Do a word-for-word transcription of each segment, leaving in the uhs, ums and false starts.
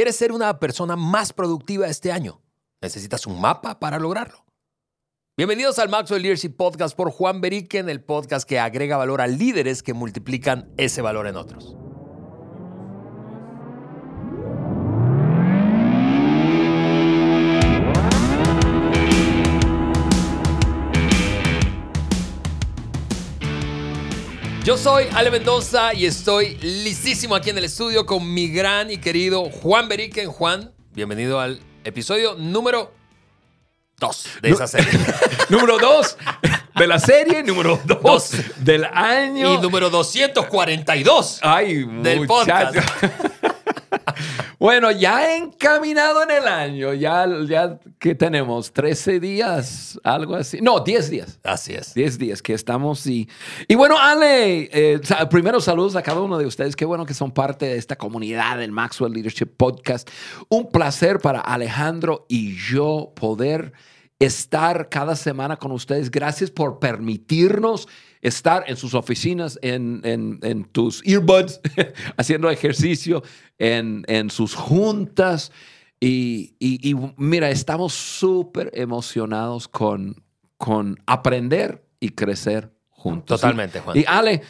¿Quieres ser una persona más productiva este año? Necesitas un mapa para lograrlo. Bienvenidos al Maxwell Leadership Podcast por Juan Vereecken, el podcast que agrega valor a líderes que multiplican ese valor en otros. Yo soy Ale Mendoza y estoy listísimo aquí en el estudio con mi gran y querido Juan Vereecken. Juan, bienvenido al episodio número dos de esa serie. Número dos de la serie, número dos, dos del año. Y número doscientos cuarenta y dos Ay, del podcast. Bueno, ya encaminado en el año, ya, ya que tenemos trece días, algo así. No, diez días. Así es. diez días que estamos y... Y bueno, Ale, eh, primero saludos a cada uno de ustedes. Qué bueno que son parte de esta comunidad del Maxwell Leadership Podcast. Un placer para Alejandro y yo poder estar cada semana con ustedes. Gracias por permitirnos estar en sus oficinas, en, en, en tus earbuds, haciendo ejercicio, en, en sus juntas. Y, y, y mira, estamos súper emocionados con, con aprender y crecer juntos. Totalmente, Juan. Y Ale,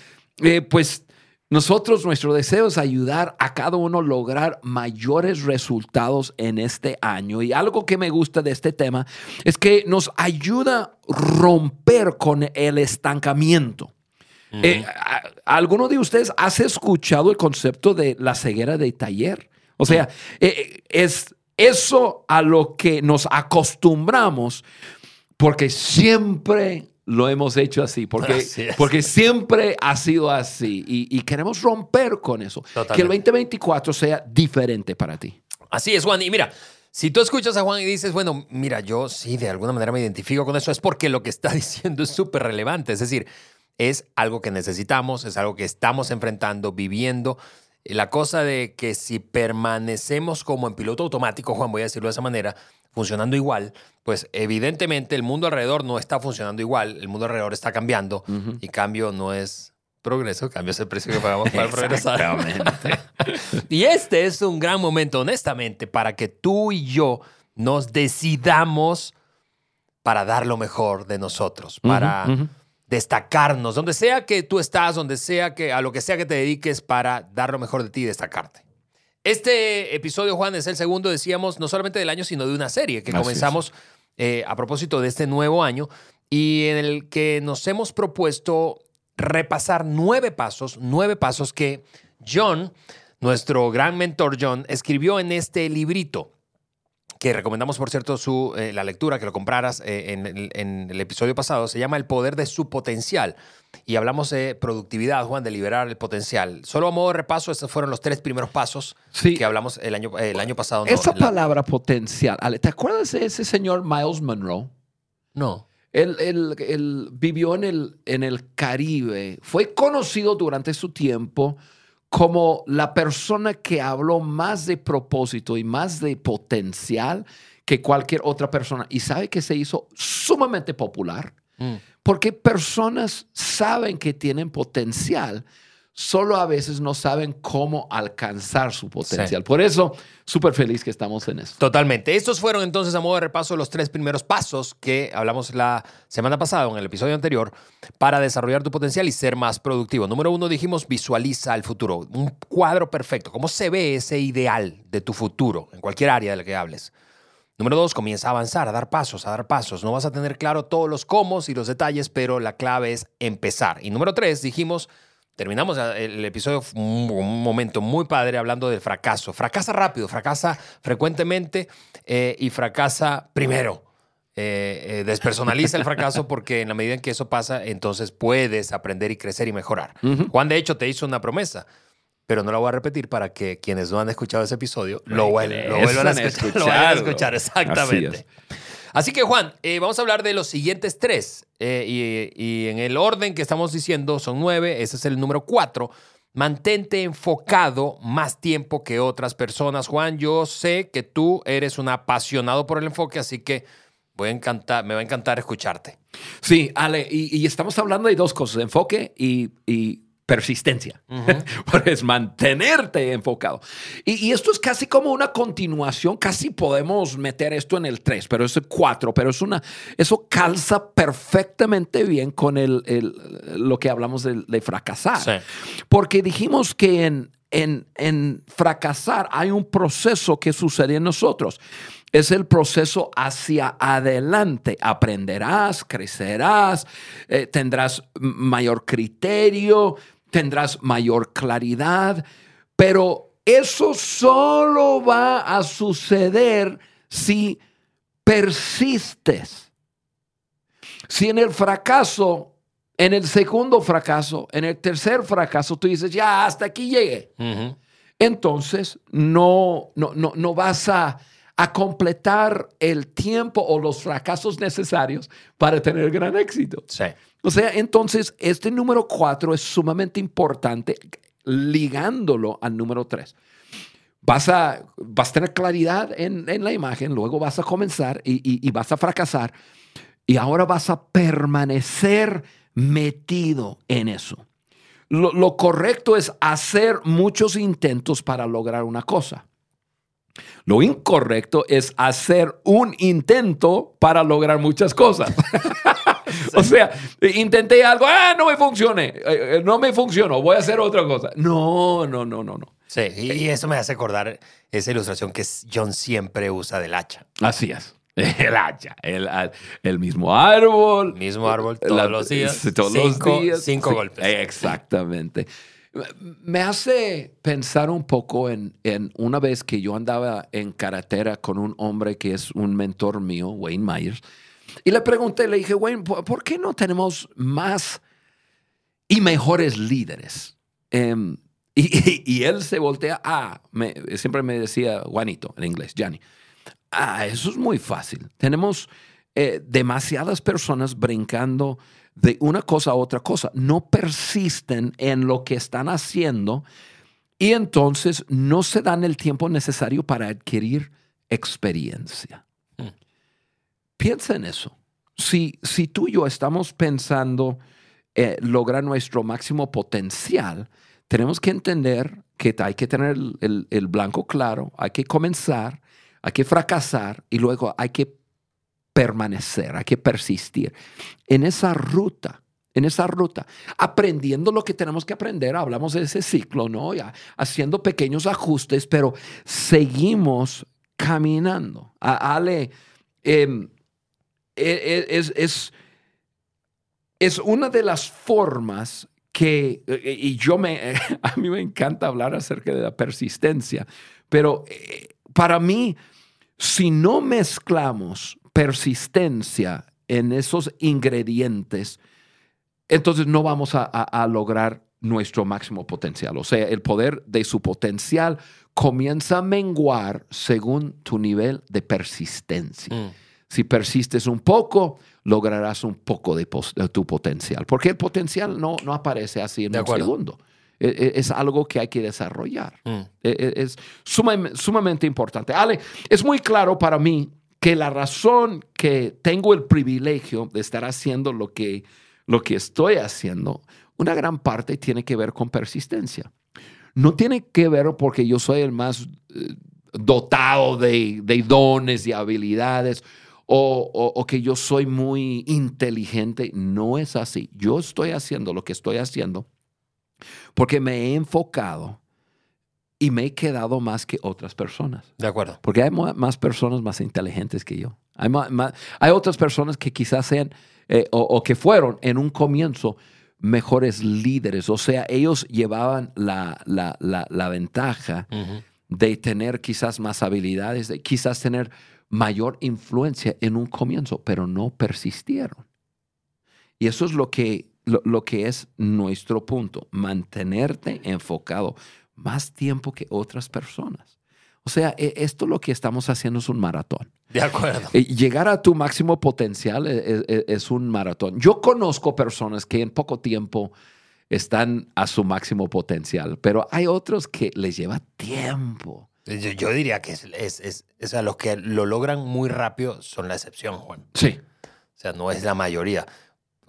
eh, pues nosotros, nuestro deseo es ayudar a cada uno a lograr mayores resultados en este año. Y algo que me gusta de este tema es que nos ayuda a romper con el estancamiento. Uh-huh. Eh, ¿Alguno de ustedes has escuchado el concepto de la ceguera de taller? O sea, eh, es eso a lo que nos acostumbramos porque siempre... Lo hemos hecho así, porque, así porque siempre ha sido así y, y queremos romper con eso. Totalmente. Que el veinte veinticuatro sea diferente para ti. Así es, Juan. Y mira, si tú escuchas a Juan y dices, bueno, mira, yo sí de alguna manera me identifico con eso, es porque lo que está diciendo es súper relevante. Es decir, es algo que necesitamos, es algo que estamos enfrentando, viviendo. La cosa de que si permanecemos como en piloto automático, Juan, voy a decirlo de esa manera, funcionando igual, pues evidentemente el mundo alrededor no está funcionando igual, el mundo alrededor está cambiando, uh-huh, y cambio no es progreso, cambio es el precio que pagamos para progresar. Y este es un gran momento, honestamente, para que tú y yo nos decidamos para dar lo mejor de nosotros, para uh-huh, uh-huh. destacarnos, donde sea que tú estás, donde sea que, a lo que sea que te dediques, para dar lo mejor de ti y destacarte. Este episodio, Juan, es el segundo, decíamos, no solamente del año, sino de una serie que Así comenzamos eh, a propósito de este nuevo año y en el que nos hemos propuesto repasar nueve pasos, nueve pasos que John, nuestro gran mentor John, escribió en este librito, que recomendamos, por cierto, su, eh, la lectura, que lo compraras eh, en, en el episodio pasado. Se llama El Poder de Su Potencial. Y hablamos de productividad, Juan, de liberar el potencial. Solo a modo de repaso, esos fueron los tres primeros pasos sí. que hablamos el año, eh, el año pasado. Esa no, palabra la... potencial. Ale, ¿te acuerdas de ese señor Miles Monroe? No. Él, él, él vivió en el, en el Caribe. Fue conocido durante su tiempo como la persona que habló más de propósito y más de potencial que cualquier otra persona. Y sabe que se hizo sumamente popular mm. porque personas saben que tienen potencial, solo a veces no saben cómo alcanzar su potencial. Sí. Por eso, súper feliz que estamos en esto. Totalmente. Estos fueron entonces, a modo de repaso, los tres primeros pasos que hablamos la semana pasada, en el episodio anterior, para desarrollar tu potencial y ser más productivo. Número uno, dijimos, visualiza el futuro. Un cuadro perfecto. ¿Cómo se ve ese ideal de tu futuro en cualquier área de la que hables? Número dos, comienza a avanzar, a dar pasos, a dar pasos. No vas a tener claro todos los cómo y los detalles, pero la clave es empezar. Y número tres, dijimos... Terminamos el episodio, un momento muy padre, hablando del fracaso. Fracasa rápido, fracasa frecuentemente eh, y fracasa primero. Eh, eh, despersonaliza el fracaso porque en la medida en que eso pasa, entonces puedes aprender y crecer y mejorar. Uh-huh. Juan, de hecho, te hizo una promesa, pero no la voy a repetir para que quienes no han escuchado ese episodio lo, vuel- lo vuelvan a escuchar. Lo vayan a escuchar, exactamente. Así, Así que, Juan, eh, vamos a hablar de los siguientes tres. Eh, y, y en el orden que estamos diciendo son nueve. Ese es el número cuatro. Mantente enfocado más tiempo que otras personas. Juan, yo sé que tú eres un apasionado por el enfoque, así que voy a encantar, me va a encantar escucharte. Sí, Ale, y, y estamos hablando de dos cosas, enfoque y, y persistencia. Uh-huh. Es mantenerte enfocado. Y, y esto es casi como una continuación. Casi podemos meter esto en el tres, pero es el cuatro. Pero es una, eso calza perfectamente bien con el, el, lo que hablamos de, de fracasar. Sí. Porque dijimos que en, en, en fracasar hay un proceso que sucede en nosotros. Es el proceso hacia adelante. Aprenderás, crecerás, eh, tendrás mayor criterio, tendrás mayor claridad, pero eso solo va a suceder si persistes. Si en el fracaso, en el segundo fracaso, en el tercer fracaso, tú dices, ya, hasta aquí llegué. Uh-huh. Entonces, no, no, no, no vas a, a completar el tiempo o los fracasos necesarios para tener gran éxito. Sí. O sea, entonces, este número cuatro es sumamente importante, ligándolo al número tres. Vas a, vas a tener claridad en, en la imagen, luego vas a comenzar y, y, y vas a fracasar. Y ahora vas a permanecer metido en eso. Lo, lo correcto es hacer muchos intentos para lograr una cosa. Lo incorrecto es hacer un intento para lograr muchas cosas. O sea, intenté algo, ah, no me funcione, eh, no me funcionó, voy a hacer otra cosa. No, no, no, no, no. Sí, y eso me hace acordar esa ilustración que John siempre usa del hacha. Así es, el hacha, el, el mismo árbol. El mismo árbol todos la, los días, todos cinco, los días. Cinco sí, golpes. Exactamente. Me hace pensar un poco en, en una vez que yo andaba en carretera con un hombre que es un mentor mío, Wayne Myers. Y le pregunté, le dije, Wayne, ¿por qué no tenemos más y mejores líderes? Um, y, y, y él se voltea, ah, me, siempre me decía Juanito en inglés, Gianni. Ah, eso es muy fácil. Tenemos eh, demasiadas personas brincando de una cosa a otra cosa. No persisten en lo que están haciendo y entonces no se dan el tiempo necesario para adquirir experiencia. Piensa en eso. Si, si tú y yo estamos pensando eh, lograr nuestro máximo potencial, tenemos que entender que hay que tener el, el, el blanco claro, hay que comenzar, hay que fracasar y luego hay que permanecer, hay que persistir en esa ruta, en esa ruta, aprendiendo lo que tenemos que aprender. Hablamos de ese ciclo, ¿no? Ya, haciendo pequeños ajustes, pero seguimos caminando. A, Ale, eh, Es, es, es una de las formas que, y yo me, a mí me encanta hablar acerca de la persistencia, pero para mí, si no mezclamos persistencia en esos ingredientes, entonces no vamos a, a, a lograr nuestro máximo potencial. O sea, el poder de su potencial comienza a menguar según tu nivel de persistencia. Mm. Si persistes un poco, lograrás un poco de, pos- de tu potencial. Porque el potencial no, no aparece así en un segundo. Es, es algo que hay que desarrollar. Mm. Es, es suma, sumamente importante. Ale, es muy claro para mí que la razón que tengo el privilegio de estar haciendo lo que, lo que estoy haciendo, una gran parte tiene que ver con persistencia. No tiene que ver porque yo soy el más eh, dotado de, de dones y habilidades. O, o, o que yo soy muy inteligente. No es así. Yo estoy haciendo lo que estoy haciendo porque me he enfocado y me he quedado más que otras personas. De acuerdo. Porque hay más personas más inteligentes que yo. Hay, más, más, hay otras personas que quizás sean eh, o, o que fueron en un comienzo mejores líderes. O sea, ellos llevaban la, la, la, la ventaja uh-huh. de tener quizás más habilidades, de quizás tener mayor influencia en un comienzo, pero no persistieron. Y eso es lo que, lo, lo que es nuestro punto, mantenerte enfocado más tiempo que otras personas. O sea, esto lo que estamos haciendo es un maratón. De acuerdo. Llegar a tu máximo potencial es, es, es un maratón. Yo conozco personas que en poco tiempo están a su máximo potencial, pero hay otros que les lleva tiempo. Yo, yo diría que es, es, es, o sea, los que lo logran muy rápido son la excepción, Juan. Sí. O sea, no es la mayoría.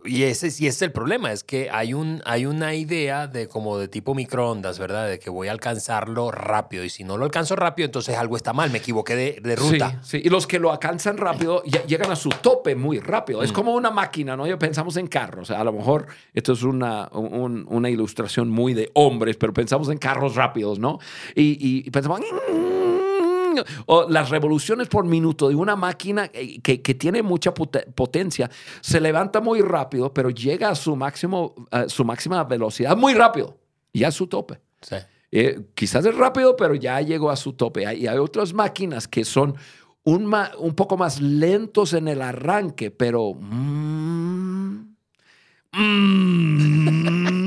Y ese, y ese es el problema, es que hay, un, hay una idea de como de tipo microondas, ¿verdad? De que voy a alcanzarlo rápido y si no lo alcanzo rápido, entonces algo está mal, me equivoqué de, de ruta. Sí, sí, y los que lo alcanzan rápido llegan a su tope muy rápido. Es como una máquina, ¿no? Yo pensamos en carros. A lo mejor esto es una, un, una ilustración muy de hombres, pero pensamos en carros rápidos, ¿no? Y, y, y pensamos... O las revoluciones por minuto de una máquina que, que tiene mucha potencia se levanta muy rápido, pero llega a su, máximo, a su máxima velocidad muy rápido y a su tope. Sí. Eh, quizás es rápido, pero ya llegó a su tope. Y hay otras máquinas que son un, ma, un poco más lentos en el arranque, pero... Mm, mm, mm,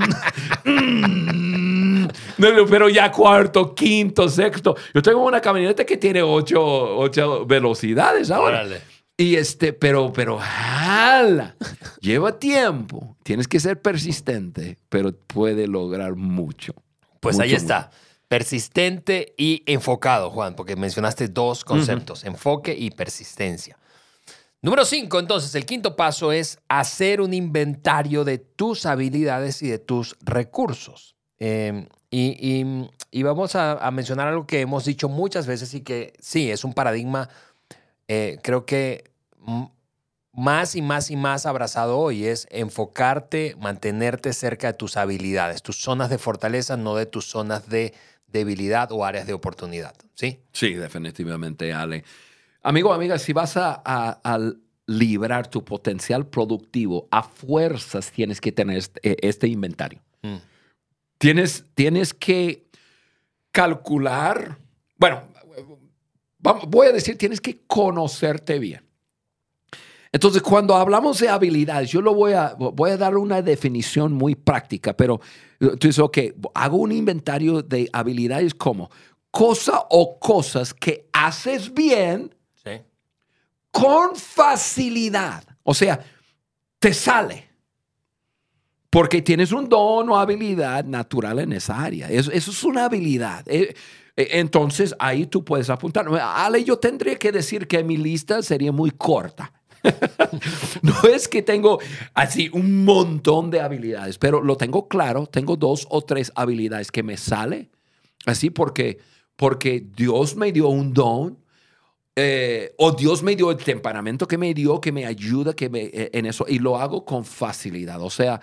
pero ya cuarto, quinto, sexto. Yo tengo una camioneta que tiene ocho, ocho velocidades ahora. Órale. Y este, pero, pero, jala. Lleva tiempo. Tienes que ser persistente, pero puede lograr mucho. Pues mucho, ahí está. Mucho. Persistente y enfocado, Juan, porque mencionaste dos conceptos, uh-huh. enfoque y persistencia. Número cinco, entonces, el quinto paso es hacer un inventario de tus habilidades y de tus recursos. Eh, Y, y, y vamos a, a mencionar algo que hemos dicho muchas veces y que sí, es un paradigma, eh, creo que más y más y más abrazado hoy, es enfocarte, mantenerte cerca de tus habilidades, tus zonas de fortaleza, no de tus zonas de debilidad o áreas de oportunidad, ¿sí? Sí, definitivamente, Ale. Amigo, amiga, si vas a, a, a librar tu potencial productivo, a fuerzas tienes que tener este, este inventario. Mm. Tienes, tienes que calcular, bueno, vamos, voy a decir, tienes que conocerte bien. Entonces, cuando hablamos de habilidades, yo lo voy a, voy a dar una definición muy práctica, pero tú dices, ok, hago un inventario de habilidades como cosa o cosas que haces bien, sí, con facilidad. O sea, te sale. Porque tienes un don o habilidad natural en esa área. Eso, eso es una habilidad. Entonces, ahí tú puedes apuntar. Ale, yo tendría que decir que mi lista sería muy corta. No es que tengo así un montón de habilidades, pero lo tengo claro. Tengo dos o tres habilidades que me sale. Así porque, porque Dios me dio un don. Eh, o Dios me dio el temperamento que me dio, que me ayuda que me, eh, en eso. Y lo hago con facilidad. O sea...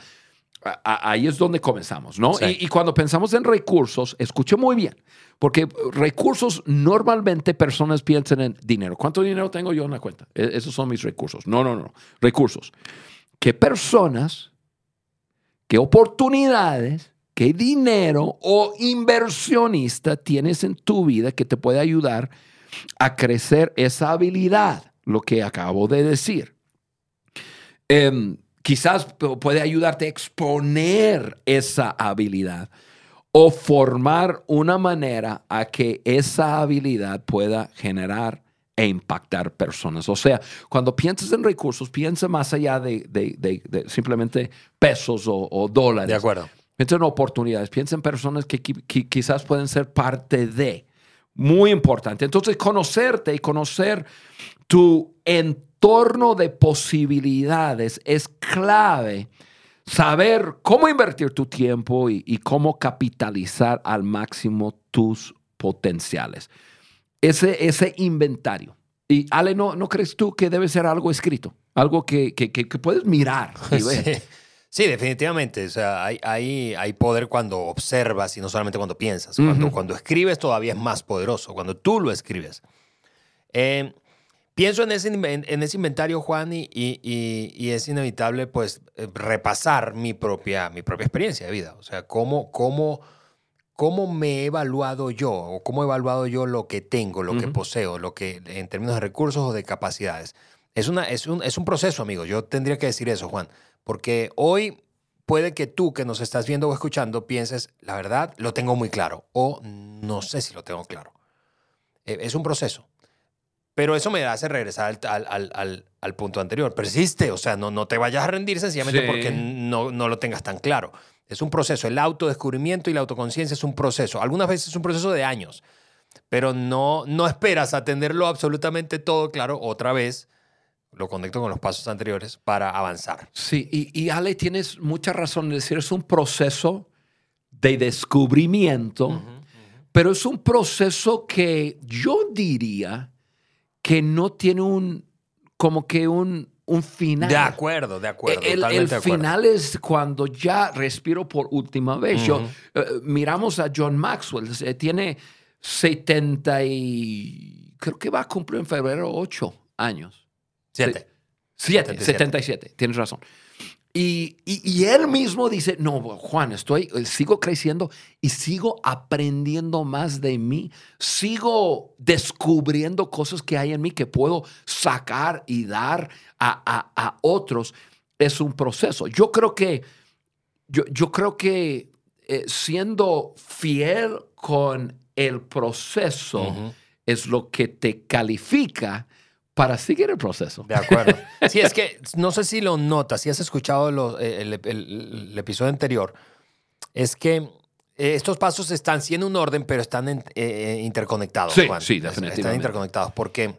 Ahí es donde comenzamos, ¿no? Sí. Y, y cuando pensamos en recursos, escuche muy bien, porque recursos normalmente personas piensan en dinero. ¿Cuánto dinero tengo yo en la cuenta? Esos son mis recursos. No, no, no. Recursos. ¿Qué personas, qué oportunidades, qué dinero o inversionista tienes en tu vida que te puede ayudar a crecer esa habilidad? Lo que acabo de decir. Eh, Quizás puede ayudarte a exponer esa habilidad o formar una manera a que esa habilidad pueda generar e impactar personas. O sea, cuando piensas en recursos, piensa más allá de, de, de, de simplemente pesos o, o dólares. De acuerdo. Piensa en oportunidades, piensa en personas que, que quizás pueden ser parte de. Muy importante. Entonces, conocerte y conocer tu entorno. Torno de posibilidades es clave. Saber cómo invertir tu tiempo y, y cómo capitalizar al máximo tus potenciales. Ese, ese inventario. Y Ale, ¿no, no crees tú que debe ser algo escrito? Algo que, que, que, que puedes mirar y ver. Sí. Sí, definitivamente. O sea, hay, hay, hay poder cuando observas y no solamente cuando piensas. Uh-huh. Cuando, cuando escribes todavía es más poderoso. Cuando tú lo escribes. Eh, Pienso en ese, en ese inventario, Juan, y, y, y es inevitable pues, repasar mi propia, mi propia experiencia de vida. O sea, cómo, cómo, cómo me he evaluado yo, o cómo he evaluado yo lo que tengo, lo uh-huh. que poseo, lo que, en términos de recursos o de capacidades. Es, una, es, un, es un proceso, amigo. Yo tendría que decir eso, Juan, porque hoy puede que tú que nos estás viendo o escuchando pienses, la verdad, lo tengo muy claro, o no sé si lo tengo claro. Es un proceso. Pero eso me hace regresar al, al, al, al punto anterior. Persiste, o sea, no, no te vayas a rendir sencillamente sí. porque no, no lo tengas tan claro. Es un proceso. El autodescubrimiento y la autoconciencia es un proceso. Algunas veces es un proceso de años, pero no, no esperas a tenerlo absolutamente todo claro otra vez lo conecto con los pasos anteriores para avanzar. Sí, y, y Ale, tienes mucha razón en decir, es un proceso de descubrimiento, uh-huh, uh-huh. pero es un proceso que yo diría que no tiene un, como que un, un final. De acuerdo, de acuerdo. El, el de acuerdo. Final es cuando ya respiro por última vez. Uh-huh. Yo, eh, miramos a John Maxwell, eh, tiene setenta y... Creo que va a cumplir en febrero ocho años. Siete. Siete, setenta y siete, tienes razón. Y, y, y él mismo dice, no, Juan, estoy, sigo creciendo y sigo aprendiendo más de mí. Sigo descubriendo cosas que hay en mí que puedo sacar y dar a, a, a otros. Es un proceso. Yo creo que, yo, yo creo que eh, siendo fiel con el proceso uh-huh. es lo que te califica para seguir el proceso. De acuerdo. Sí, es que no sé si lo notas, si has escuchado lo, el, el, el, el episodio anterior, es que estos pasos están siendo un orden, pero están en, eh, interconectados. Sí, Juan. Sí, definitivamente. Están interconectados. ¿Por qué?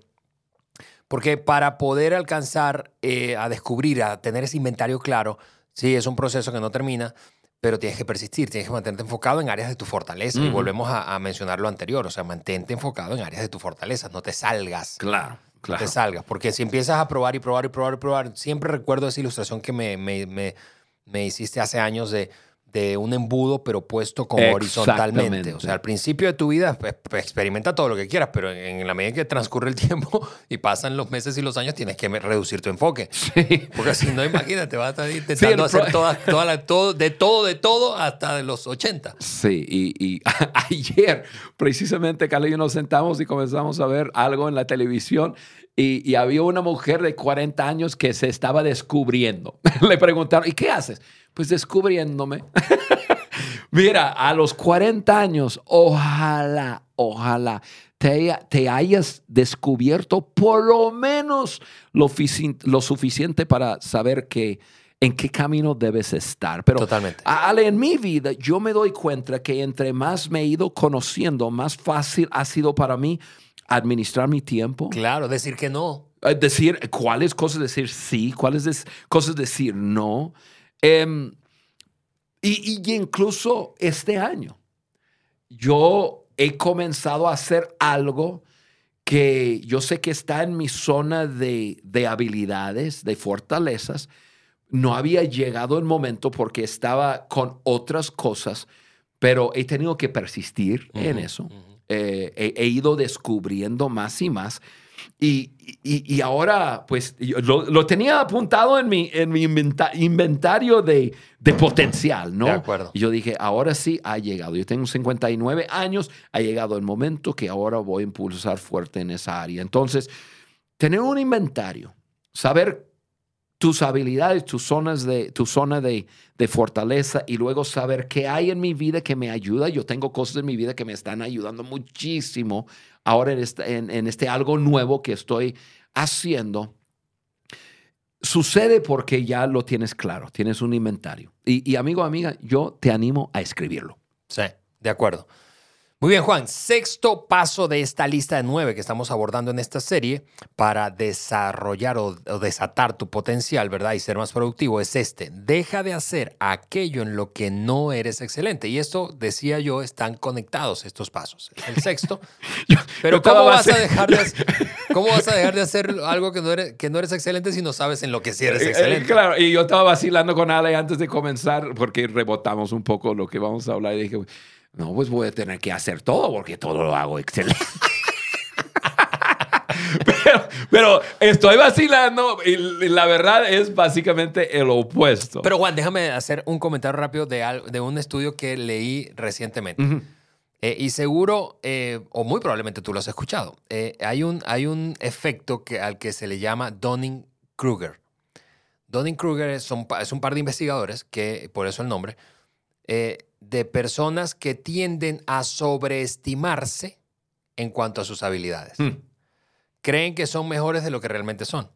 Porque para poder alcanzar eh, a descubrir, a tener ese inventario claro, sí, es un proceso que no termina, pero tienes que persistir, tienes que mantenerte enfocado en áreas de tu fortaleza. Uh-huh. Y volvemos a, a mencionar lo anterior, o sea, mantente enfocado en áreas de tu fortaleza, no te salgas. Claro. Claro. Te salgas, porque si empiezas a probar y probar y probar y probar, siempre recuerdo esa ilustración que me, me, me, me hiciste hace años de, de un embudo pero puesto como horizontalmente. O sea, al principio de tu vida experimenta todo lo que quieras, pero en la medida en que transcurre el tiempo y pasan los meses y los años, tienes que reducir tu enfoque. Sí. Porque si no, imagínate, vas a estar intentando sí, hacer toda, toda la, todo, de todo, de todo, hasta los ochenta. Sí, y, y a, ayer precisamente Carla y yo nos sentamos y comenzamos a ver algo en la televisión. Y, y había una mujer de cuarenta años que se estaba descubriendo. Le preguntaron, ¿y qué haces? Pues descubriéndome. Mira, a los cuarenta años, ojalá, ojalá te, te hayas descubierto por lo menos lo, lo suficiente para saber que, en qué camino debes estar. Pero, totalmente. Ale, en mi vida yo me doy cuenta que entre más me he ido conociendo, más fácil ha sido para mí administrar mi tiempo. Claro, decir que no. Decir cuáles cosas decir sí, cuáles des, cosas decir no. Um, y, y incluso este año yo he comenzado a hacer algo que yo sé que está en mi zona de, de habilidades, de fortalezas. No había llegado el momento porque estaba con otras cosas, pero he tenido que persistir uh-huh, en eso. Uh-huh. Eh, he, he ido descubriendo más y más. Y, y, y ahora, pues, lo, lo tenía apuntado en mi, en mi inventa, inventario de, de potencial, ¿no? De acuerdo. Y yo dije, ahora sí ha llegado. Yo tengo cincuenta y nueve años, ha llegado el momento que ahora voy a impulsar fuerte en esa área. Entonces, tener un inventario, saber tus habilidades, tus zonas de, tu zona de, de fortaleza y luego saber qué hay en mi vida que me ayuda. Yo tengo cosas en mi vida que me están ayudando muchísimo ahora en este, en, en este algo nuevo que estoy haciendo. Sucede porque ya lo tienes claro, tienes un inventario. Y, y amigo, amiga, yo te animo a escribirlo. Sí, de acuerdo. Muy bien, Juan. Sexto paso de esta lista de nueve que estamos abordando en esta serie para desarrollar o desatar tu potencial, ¿verdad? Y ser más productivo es este. Deja de hacer aquello en lo que no eres excelente. Y esto, decía yo, están conectados estos pasos. El sexto. yo, Pero ¿cómo vas, a dejar de hacer, ¿cómo vas a dejar de hacer algo que no, eres, que no eres excelente si no sabes en lo que sí eres excelente? Eh, eh, claro, y yo estaba vacilando con Ale antes de comenzar porque rebotamos un poco lo que vamos a hablar y dije... No, pues voy a tener que hacer todo porque todo lo hago excelente. pero, pero estoy vacilando y la verdad es básicamente el opuesto. Pero Juan, déjame hacer un comentario rápido de, de un estudio que leí recientemente. Uh-huh. Eh, y seguro, eh, o muy probablemente tú lo has escuchado, eh, hay, un, hay un efecto que, al que se le llama Dunning-Kruger. Dunning-Kruger es un, es un par de investigadores, que por eso el nombre, eh, de personas que tienden a sobreestimarse en cuanto a sus habilidades. Hmm. Creen que son mejores de lo que realmente son.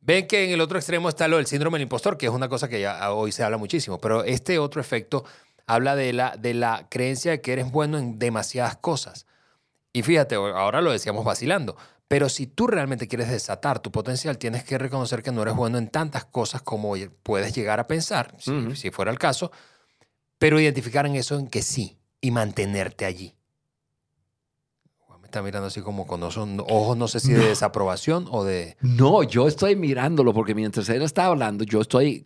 Ven que en el otro extremo está lo del síndrome del impostor, que es una cosa que ya hoy se habla muchísimo, pero este otro efecto habla de la, de la creencia de que eres bueno en demasiadas cosas. Y fíjate, ahora lo decíamos vacilando, pero si tú realmente quieres desatar tu potencial, tienes que reconocer que no eres bueno en tantas cosas como puedes llegar a pensar, uh-huh. si, si fuera el caso, pero identificar en eso en que sí y mantenerte allí. Me está mirando así como con los ojos, no sé si de desaprobación o de... No, yo estoy mirándolo porque mientras él está hablando, yo estoy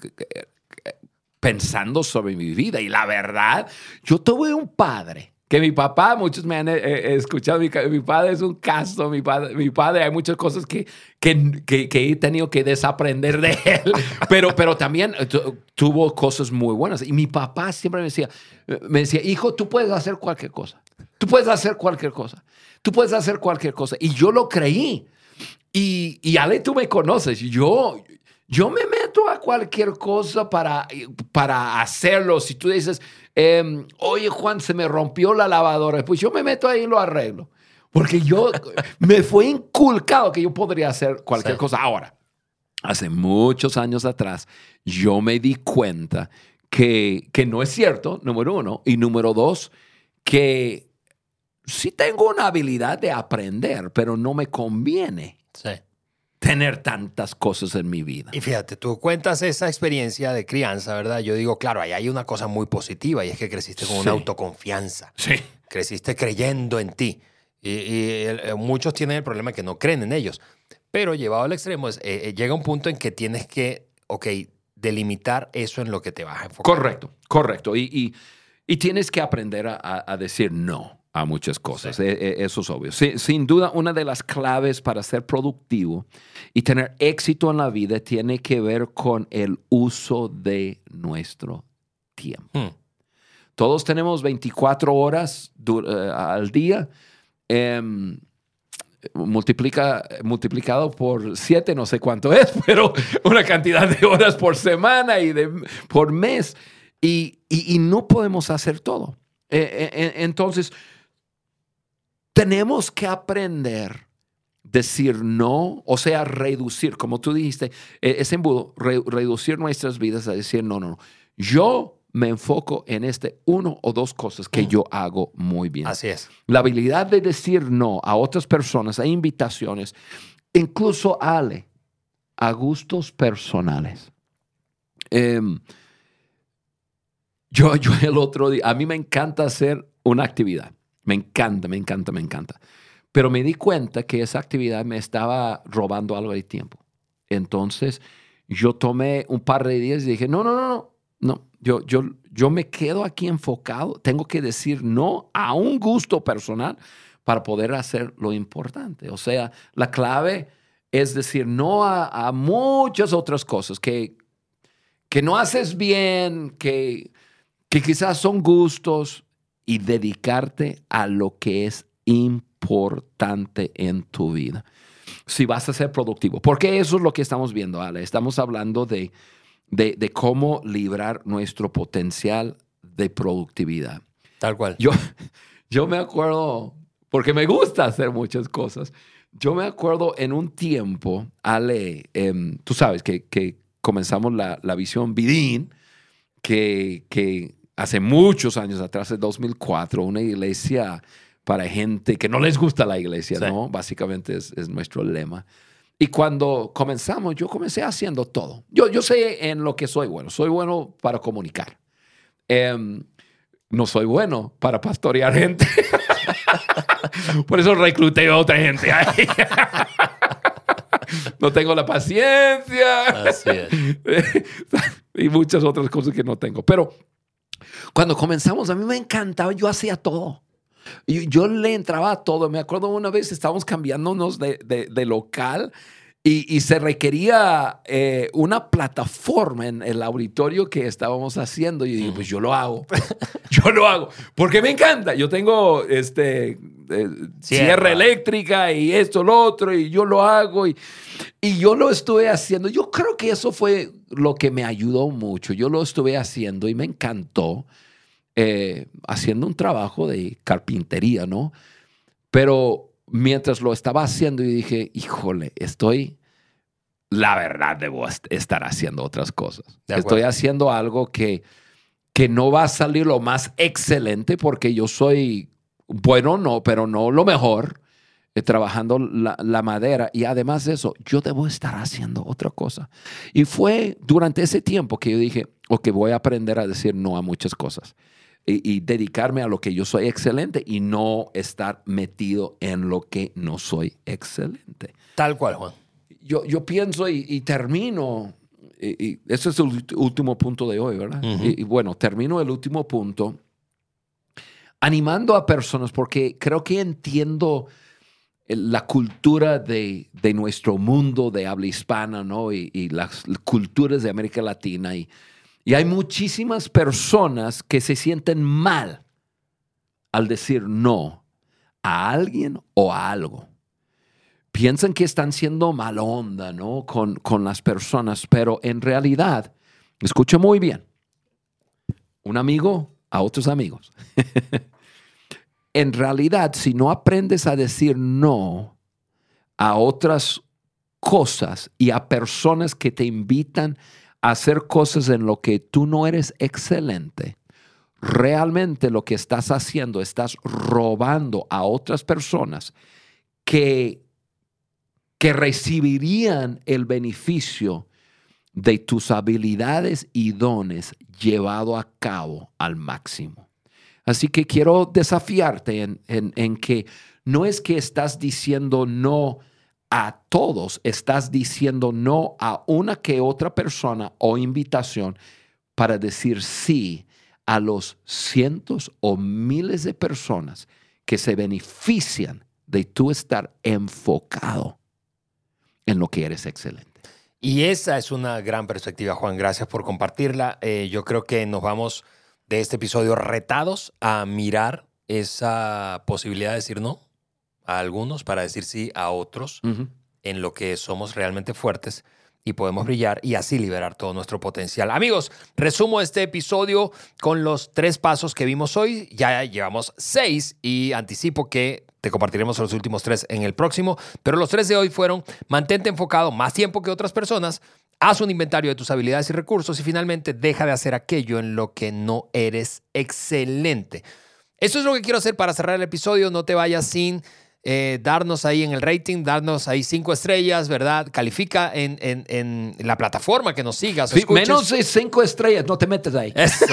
pensando sobre mi vida y la verdad, yo tuve un padre... Que mi papá, muchos me han eh, escuchado, mi, mi padre es un caso, mi padre, mi padre hay muchas cosas que, que, que, que he tenido que desaprender de él, pero, pero también tu, tuvo cosas muy buenas. Y mi papá siempre me decía, me decía, hijo, tú puedes hacer cualquier cosa, tú puedes hacer cualquier cosa, tú puedes hacer cualquier cosa. Y yo lo creí. Y, y Ale, tú me conoces, yo... Yo me meto a cualquier cosa para, para hacerlo. Si tú dices, eh, oye, Juan, se me rompió la lavadora, pues yo me meto ahí y lo arreglo. Porque yo me fue inculcado que yo podría hacer cualquier sí. cosa. Ahora, hace muchos años atrás, yo me di cuenta que, que no es cierto, número uno. Y número dos, que sí tengo una habilidad de aprender, pero no me conviene. Sí. Tener tantas cosas en mi vida. Y fíjate, tú cuentas esa experiencia de crianza, ¿verdad? Yo digo, claro, ahí hay una cosa muy positiva y es que creciste con sí. una autoconfianza. Sí. Creciste creyendo en ti. Y, y muchos tienen el problema que no creen en ellos. Pero llevado al extremo, es, eh, llega un punto en que tienes que, ok, delimitar eso en lo que te vas a enfocar. Correcto, correcto. Y, y, y tienes que aprender a, a decir no a muchas cosas. Sí. Eso es obvio. Sin, sin duda, una de las claves para ser productivo y tener éxito en la vida tiene que ver con el uso de nuestro tiempo. Mm. Todos tenemos veinticuatro horas du- uh, al día. Eh, multiplica, multiplicado por siete, no sé cuánto es, pero una cantidad de horas por semana y de, por mes. Y, y, y no podemos hacer todo. Eh, eh, entonces... Tenemos que aprender decir no, o sea, reducir, como tú dijiste, ese embudo, re, reducir nuestras vidas a decir no, no, no. Yo me enfoco en este uno o dos cosas que mm. yo hago muy bien. Así es. La habilidad de decir no a otras personas, a invitaciones, incluso Ale, a gustos personales. Eh, yo, yo el otro día, a mí me encanta hacer una actividad. Me encanta, me encanta, me encanta. Pero me di cuenta que esa actividad me estaba robando algo de tiempo. Entonces, yo tomé un par de días y dije, no, no, no, no. no yo, yo, yo me quedo aquí enfocado. Tengo que decir no a un gusto personal para poder hacer lo importante. O sea, la clave es decir no a, a muchas otras cosas que, que no haces bien, que, que quizás son gustos, y dedicarte a lo que es importante en tu vida. Si vas a ser productivo. Porque eso es lo que estamos viendo, Ale. Estamos hablando de, de, de cómo librar nuestro potencial de productividad. Tal cual. Yo, yo me acuerdo, porque me gusta hacer muchas cosas. Yo me acuerdo en un tiempo, Ale, eh, tú sabes que, que comenzamos la, la Visión Bidin, que... que hace muchos años atrás, en dos mil cuatro, una iglesia para gente que no les gusta la iglesia, sí. ¿no? Básicamente es, es nuestro lema. Y cuando comenzamos, yo comencé haciendo todo. Yo, yo sé en lo que soy bueno. Soy bueno para comunicar. Eh, no soy bueno para pastorear gente. Por eso recluté a otra gente. No tengo la paciencia. Así es. Y muchas otras cosas que no tengo. Pero... Cuando comenzamos, a mí me encantaba, yo hacía todo. Yo, yo le entraba a todo. Me acuerdo una vez estábamos cambiándonos de, de, de local y, y se requería eh, una plataforma en el auditorio que estábamos haciendo. Y yo dije, pues yo lo hago. Yo lo hago. Porque me encanta. Yo tengo este, eh, sierra. sierra eléctrica y esto, lo otro, y yo lo hago. Y, y yo lo estuve haciendo. Yo creo que eso fue... lo que me ayudó mucho. Yo lo estuve haciendo y me encantó eh, haciendo un trabajo de carpintería, ¿no? Pero mientras lo estaba haciendo yo dije, híjole, estoy, la verdad debo estar haciendo otras cosas. Estoy haciendo algo que, que no va a salir lo más excelente porque yo soy bueno, no, pero no lo mejor, eh, trabajando la, la madera. Y además de eso, yo debo estar haciendo otra cosa. Y fue durante ese tiempo que yo dije, ok, voy a aprender a decir no a muchas cosas. Y, y dedicarme a lo que yo soy excelente y no estar metido en lo que no soy excelente. Tal cual, Juan. Yo, yo pienso y, y termino, y, y ese es el último punto de hoy, ¿verdad? Uh-huh. Y, y bueno, termino el último punto animando a personas, porque creo que entiendo la cultura de, de nuestro mundo de habla hispana, ¿no? Y, y las culturas de América Latina y Y hay muchísimas personas que se sienten mal al decir no a alguien o a algo. Piensan que están siendo mala onda, ¿no? con, con las personas, pero en realidad, escucha muy bien, un amigo a otros amigos. En realidad, si no aprendes a decir no a otras cosas y a personas que te invitan hacer cosas en lo que tú no eres excelente, realmente lo que estás haciendo, estás robando a otras personas que, que recibirían el beneficio de tus habilidades y dones llevado a cabo al máximo. Así que quiero desafiarte en, en, en que no es que estás diciendo no a todos, estás diciendo no a una que otra persona o invitación para decir sí a los cientos o miles de personas que se benefician de tú estar enfocado en lo que eres excelente. Y esa es una gran perspectiva, Juan. Gracias por compartirla. Eh, yo creo que nos vamos de este episodio retados a mirar esa posibilidad de decir no a algunos para decir sí a otros, uh-huh, en lo que somos realmente fuertes y podemos brillar y así liberar todo nuestro potencial. Amigos, resumo este episodio con los tres pasos que vimos hoy. Ya llevamos seis y anticipo que te compartiremos los últimos tres en el próximo, pero los tres de hoy fueron: mantente enfocado más tiempo que otras personas, haz un inventario de tus habilidades y recursos y finalmente deja de hacer aquello en lo que no eres excelente. Eso es lo que quiero hacer para cerrar el episodio. No te vayas sin Eh, darnos ahí en el rating, darnos ahí cinco estrellas, ¿verdad? Califica en, en, en la plataforma que nos sigas. Sí, menos de cinco estrellas, no te metes ahí. Eso.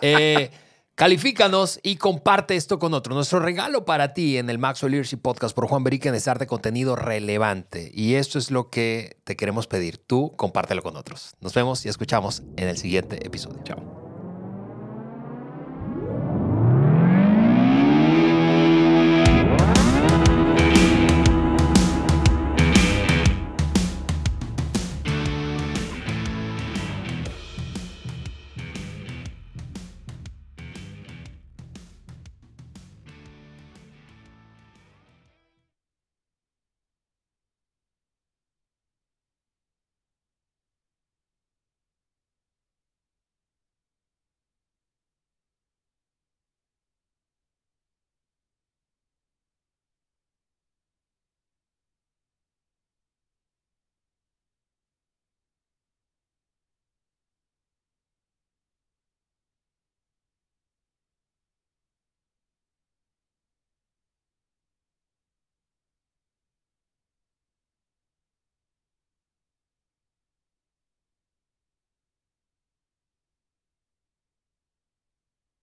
eh, califícanos y comparte esto con otro. Nuestro regalo para ti en el Maxwell Leadership Podcast por Juan Vereecken es darte contenido relevante. Y esto es lo que te queremos pedir. Tú compártelo con otros. Nos vemos y escuchamos en el siguiente episodio. Chao.